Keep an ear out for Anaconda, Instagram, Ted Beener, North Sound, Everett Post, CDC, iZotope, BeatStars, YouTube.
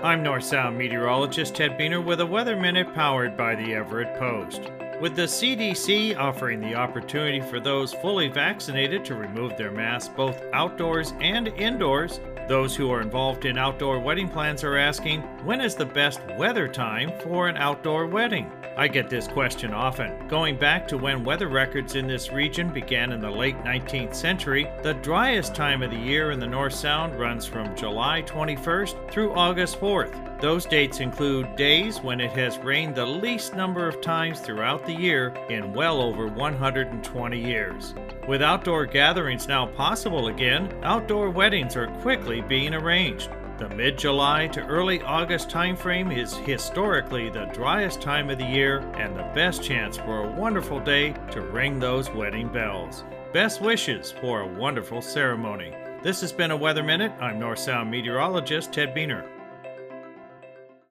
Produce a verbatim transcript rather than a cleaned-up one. I'm North Sound meteorologist Ted Beener with a Weather Minute powered by the Everett Post. With the C D C offering the opportunity for those fully vaccinated to remove their masks both outdoors and indoors, those who are involved in outdoor wedding plans are asking, when is the best weather time for an outdoor wedding? I get this question often. Going back to when weather records in this region began in the late nineteenth century, the driest time of the year in the North Sound runs from July twenty-first through August fourth. Those dates include days when it has rained the least number of times throughout the year in well over one hundred twenty years. With outdoor gatherings now possible again, outdoor weddings are quickly being arranged. The mid-July to early August timeframe is historically the driest time of the year and the best chance for a wonderful day to ring those wedding bells. Best wishes for a wonderful ceremony. This has been a Weather Minute. I'm North Sound meteorologist Ted Beener.